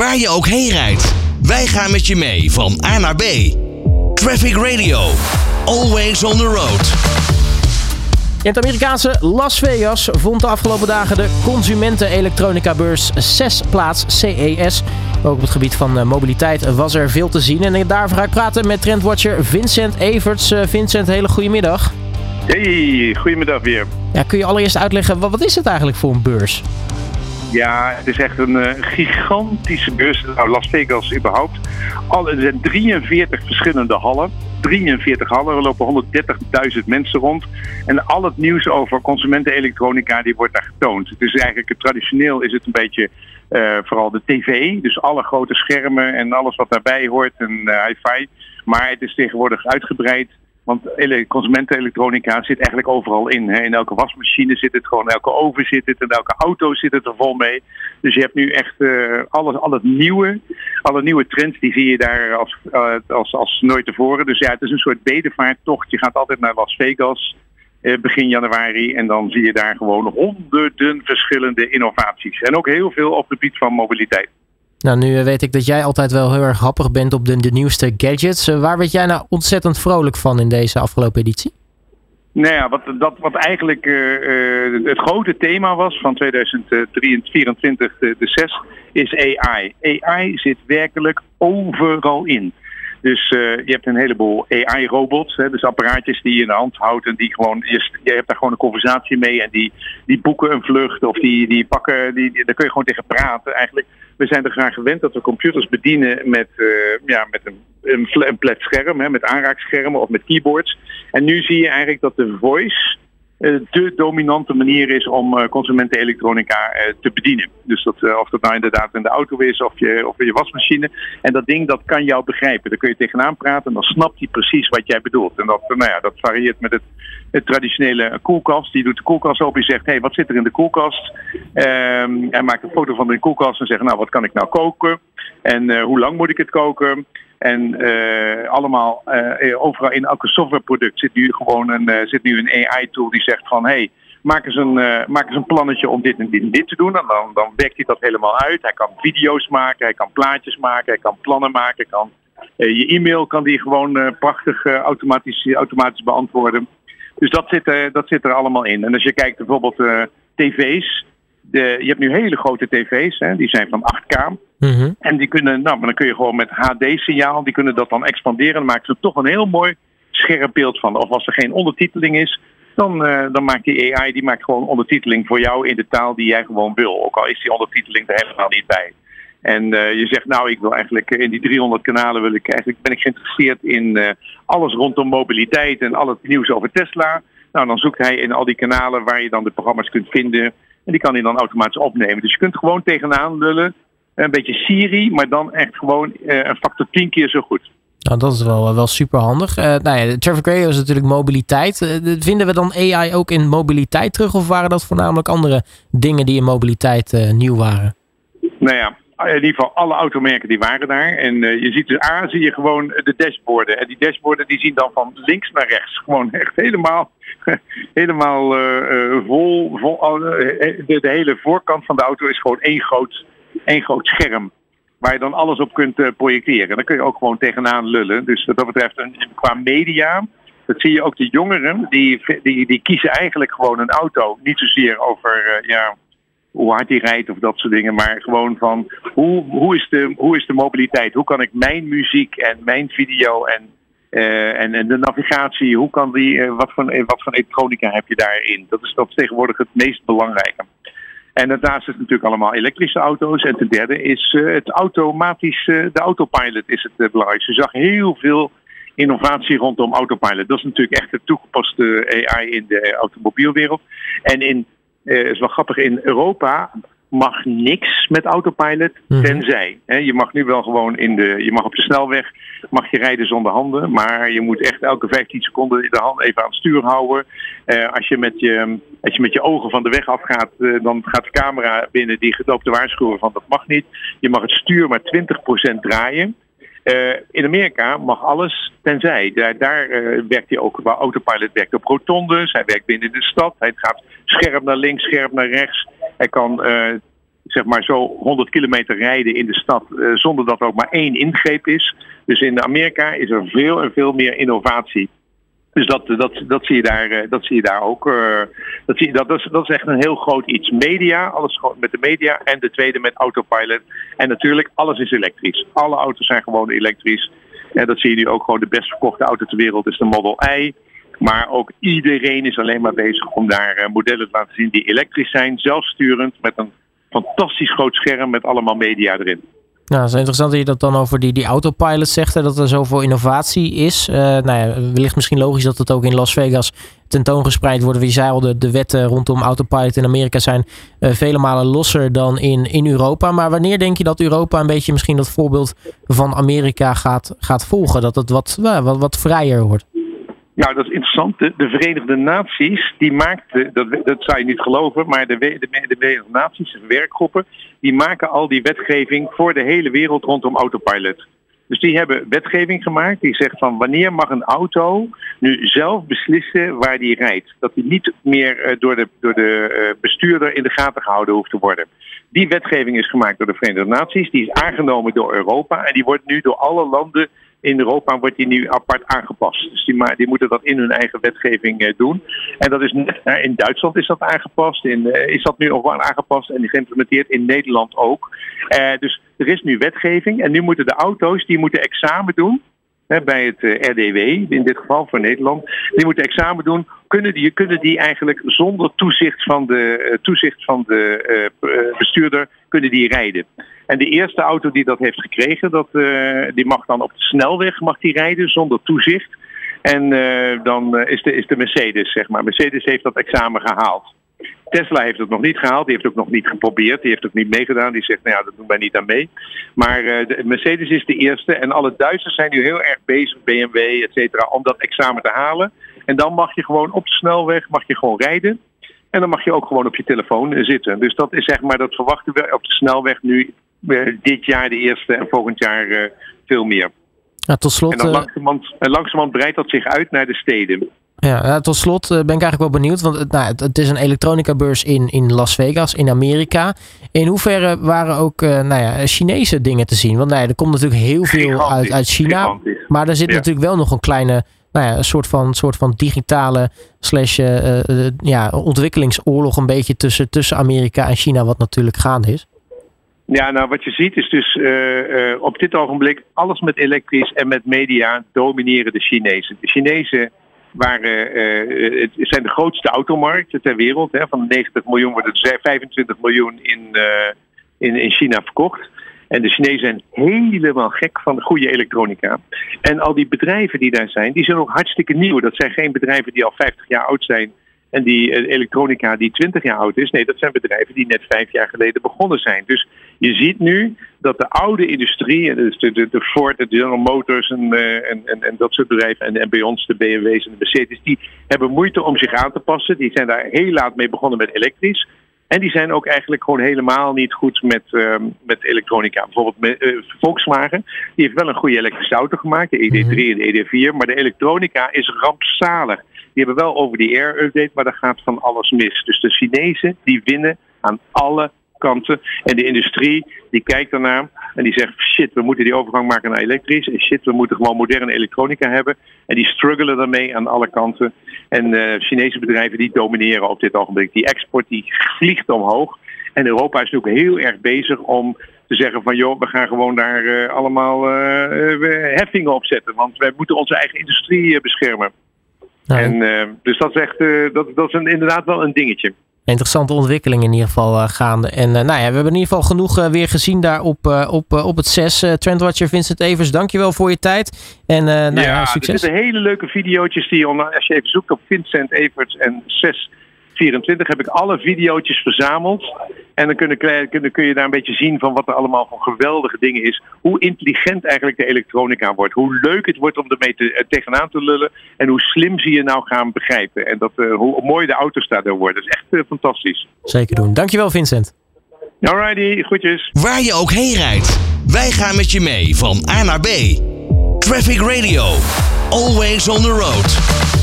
waar je ook heen rijdt. Wij gaan met je mee van A naar B. Traffic Radio. Always on the road. In het Amerikaanse Las Vegas vond de afgelopen dagen de Consumentenelektronica-beurs 6 plaats, CES. Ook op het gebied van mobiliteit was er veel te zien. En daarover ga ik praten met trendwatcher Vincent Everts. Vincent, hele goede middag. Hey, goedemiddag weer. Ja, kun je allereerst uitleggen, wat is het eigenlijk voor een beurs? Ja, het is echt een gigantische beurs. Nou, Las Vegas überhaupt. Er zijn 43 verschillende hallen. 43 hallen, er lopen 130.000 mensen rond. En al het nieuws over consumentenelektronica, die wordt daar getoond. Het is eigenlijk, traditioneel is het een beetje vooral de tv. Dus alle grote schermen en alles wat daarbij hoort en hi-fi. Maar het is tegenwoordig uitgebreid. Want consumentenelektronica zit eigenlijk overal in. Hè. In elke wasmachine zit het gewoon, elke oven zit het en elke auto zit het er vol mee. Dus je hebt nu echt alle nieuwe trends, die zie je daar als nooit tevoren. Dus ja, het is een soort bedevaarttocht. Je gaat altijd naar Las Vegas begin januari en dan zie je daar gewoon honderden verschillende innovaties. En ook heel veel op het gebied van mobiliteit. Nou, nu weet ik dat jij altijd wel heel erg happig bent op de nieuwste gadgets. Waar werd jij nou ontzettend vrolijk van in deze afgelopen editie? Nou ja, wat eigenlijk het grote thema was van 2024, de 6, is AI. AI zit werkelijk overal in. Dus je hebt een heleboel AI-robots, hè, dus apparaatjes die je in de hand houdt en die gewoon, je hebt daar gewoon een conversatie mee en die boeken een vlucht of die pakken, daar kun je gewoon tegen praten eigenlijk. We zijn er graag gewend dat we computers bedienen met een plat scherm, hè, met aanraakschermen of met keyboards. En nu zie je eigenlijk dat de voice de dominante manier is om consumentenelektronica te bedienen. Dus of dat nou inderdaad in de auto is of je wasmachine. En dat ding, dat kan jou begrijpen. Daar kun je tegenaan praten en dan snapt hij precies wat jij bedoelt. En dat varieert met het traditionele koelkast. Die doet de koelkast open en zegt, hey, wat zit er in de koelkast? Hij maakt een foto van de koelkast en zegt, nou, wat kan ik nou koken? En hoe lang moet ik het koken? En allemaal, overal in elke softwareproduct zit nu gewoon een AI-tool die zegt van, hey, maak eens een plannetje om dit en dit en dit te doen. En dan werkt hij dat helemaal uit. Hij kan video's maken, hij kan plaatjes maken, hij kan plannen maken. Hij kan, je e-mail kan die gewoon prachtig automatisch beantwoorden. Dus dat zit er allemaal in. En als je kijkt bijvoorbeeld tv's. Je hebt nu hele grote tv's, hè, die zijn van 8K. Mm-hmm. En die kunnen, maar dan kun je gewoon met HD-signaal, die kunnen dat dan expanderen. Dan maken ze er toch een heel mooi scherp beeld van. Of als er geen ondertiteling is, dan maakt die AI gewoon ondertiteling voor jou in de taal die jij gewoon wil. Ook al is die ondertiteling er helemaal niet bij. En je zegt, nou, ik wil eigenlijk in die 300 kanalen ben ik geïnteresseerd in alles rondom mobiliteit en al het nieuws over Tesla. Nou, dan zoekt hij in al die kanalen waar je dan de programma's kunt vinden. En die kan hij dan automatisch opnemen. Dus je kunt gewoon tegenaan lullen. Een beetje Siri, maar dan echt gewoon een factor 10 keer zo goed. Nou, dat is wel superhandig. Traffic Radio is natuurlijk mobiliteit. Vinden we dan AI ook in mobiliteit terug? Of waren dat voornamelijk andere dingen die in mobiliteit nieuw waren? Nou ja, in ieder geval alle automerken die waren daar. En je ziet dus zie je gewoon de dashboarden. En die dashboarden die zien dan van links naar rechts. Gewoon echt helemaal vol. De hele voorkant van de auto is gewoon één groot scherm, waar je dan alles op kunt projecteren. Dan kun je ook gewoon tegenaan lullen. Dus wat dat betreft, qua media, dat zie je ook de jongeren, die kiezen eigenlijk gewoon een auto. Niet zozeer over hoe hard die rijdt of dat soort dingen, maar gewoon van hoe is de mobiliteit? Hoe kan ik mijn muziek en mijn video en de navigatie, hoe kan die? Wat voor elektronica heb je daarin? Dat is tegenwoordig het meest belangrijke. En daarnaast is het natuurlijk allemaal elektrische auto's. En ten derde is de autopilot is het belangrijkste. Je zag heel veel innovatie rondom autopilot. Dat is natuurlijk echt de toegepaste AI in de automobielwereld. En is wel grappig, in Europa mag niks met autopilot, tenzij. Hè, je mag nu wel gewoon op de snelweg mag je rijden zonder handen. Maar je moet echt elke 15 seconden de hand even aan het stuur houden. Als je met je ogen van de weg afgaat, dan gaat de camera binnen die gedoopt te waarschuwen van dat mag niet. Je mag het stuur maar 20% draaien. In Amerika mag alles tenzij. Daar werkt hij ook, waar autopilot werkt op rotondes. Hij werkt binnen de stad. Hij gaat scherp naar links, scherp naar rechts. Hij kan zeg maar zo 100 kilometer rijden in de stad zonder dat er ook maar één ingreep is. Dus in Amerika is er veel en veel meer innovatie. Dus dat zie je daar ook. Dat is echt een heel groot iets. Media, alles met de media. En de tweede met autopilot. En natuurlijk, alles is elektrisch. Alle auto's zijn gewoon elektrisch. En dat zie je nu ook gewoon. De best verkochte auto ter wereld is de Model Y. Maar ook iedereen is alleen maar bezig om daar modellen te laten zien die elektrisch zijn. Zelfsturend, met een fantastisch groot scherm met allemaal media erin. Nou, het is interessant dat je dat dan over die autopilot zegt, hè, dat er zoveel innovatie is. Wellicht misschien logisch dat het ook in Las Vegas tentoongespreid wordt. Wie zei al, de wetten rondom autopilot in Amerika zijn vele malen losser dan in Europa. Maar wanneer denk je dat Europa een beetje misschien dat voorbeeld van Amerika gaat volgen? Dat het wat vrijer wordt? Nou, dat is interessant. De Verenigde Naties, die maakt, dat zou je niet geloven, maar de Verenigde Naties, de werkgroepen, die maken al die wetgeving voor de hele wereld rondom autopilot. Dus die hebben wetgeving gemaakt die zegt van wanneer mag een auto nu zelf beslissen waar die rijdt. Dat die niet meer door de bestuurder in de gaten gehouden hoeft te worden. Die wetgeving is gemaakt door de Verenigde Naties, die is aangenomen door Europa en die wordt nu door alle landen in Europa wordt die nu apart aangepast. Dus die moeten dat in hun eigen wetgeving doen. En dat is in Duitsland is dat aangepast. Is dat nu ook wel aangepast en geïmplementeerd in Nederland ook. Dus er is nu wetgeving. En nu moeten de auto's, die moeten examen doen. Bij het RDW, in dit geval voor Nederland. Die moeten examen doen. Kunnen die eigenlijk zonder toezicht van de bestuurder kunnen die rijden. En de eerste auto die dat heeft gekregen, die mag dan op de snelweg rijden zonder toezicht. En dan is de Mercedes, zeg maar. Mercedes heeft dat examen gehaald. Tesla heeft het nog niet gehaald, die heeft het ook nog niet geprobeerd, die heeft het ook niet meegedaan. Die zegt, dat doen wij niet aan mee. Maar de Mercedes is de eerste en alle Duitsers zijn nu heel erg bezig, BMW, et cetera, om dat examen te halen. En dan mag je gewoon op de snelweg rijden en dan mag je ook gewoon op je telefoon zitten. Dus dat is zeg maar, dat verwachten we op de snelweg nu dit jaar de eerste en volgend jaar veel meer. Ja, tot slot, en dan langzamerhand breidt dat zich uit naar de steden. Ja, tot slot ben ik eigenlijk wel benieuwd, want het is een elektronica-beurs in Las Vegas, in Amerika. In hoeverre waren ook Chinese dingen te zien? Want er komt natuurlijk heel veel uit China, maar er zit natuurlijk wel nog een kleine soort van digitale ontwikkelingsoorlog een beetje tussen Amerika en China, wat natuurlijk gaande is. Ja, wat je ziet is dus op dit ogenblik alles met elektrisch en met media domineren de Chinezen. De Chinezen het zijn de grootste automarkten ter wereld. Hè. Van 90 miljoen wordt het 25 miljoen in China verkocht. En de Chinezen zijn helemaal gek van de goede elektronica. En al die bedrijven die daar zijn, die zijn ook hartstikke nieuw. Dat zijn geen bedrijven die al 50 jaar oud zijn en die elektronica die 20 jaar oud is. Nee, dat zijn bedrijven die net 5 jaar geleden begonnen zijn. Dus je ziet nu dat de oude industrie, dus de Ford, de General Motors en dat soort bedrijven, en bij ons de BMW's en de Mercedes, die hebben moeite om zich aan te passen. Die zijn daar heel laat mee begonnen met elektrisch. En die zijn ook eigenlijk gewoon helemaal niet goed met elektronica. Bijvoorbeeld Volkswagen, die heeft wel een goede elektrische auto gemaakt, de ID3 en de ID4, maar de elektronica is rampzalig. Die hebben wel over die air-update, maar daar gaat van alles mis. Dus de Chinezen, die winnen aan alle kanten. En de industrie, die kijkt daarnaar en die zegt, shit, we moeten die overgang maken naar elektrisch. En shit, we moeten gewoon moderne elektronica hebben. En die struggelen daarmee aan alle kanten. En Chinese bedrijven, die domineren op dit ogenblik. Die export, die vliegt omhoog. En Europa is natuurlijk heel erg bezig om te zeggen van, joh, we gaan gewoon daar allemaal heffingen op zetten. Want wij moeten onze eigen industrie beschermen. Nou, en dus dat is echt, dat is inderdaad wel een dingetje. Interessante ontwikkeling in ieder geval gaande. En we hebben in ieder geval genoeg weer gezien daar op het CES. Trendwatcher Vincent Everts, dankjewel voor je tijd. En succes. Er zitten hele leuke video's die als je even zoekt op Vincent Everts en CES 24 heb ik alle video's verzameld. En dan kun je daar een beetje zien van wat er allemaal voor geweldige dingen is. Hoe intelligent eigenlijk de elektronica wordt. Hoe leuk het wordt om ermee tegenaan te lullen. En hoe slim ze je nou gaan begrijpen. En hoe mooi de auto's daardoor worden. Dat is echt fantastisch. Zeker doen. Dankjewel Vincent. Alrighty, goedjes. Waar je ook heen rijdt. Wij gaan met je mee van A naar B. Traffic Radio. Always on the road.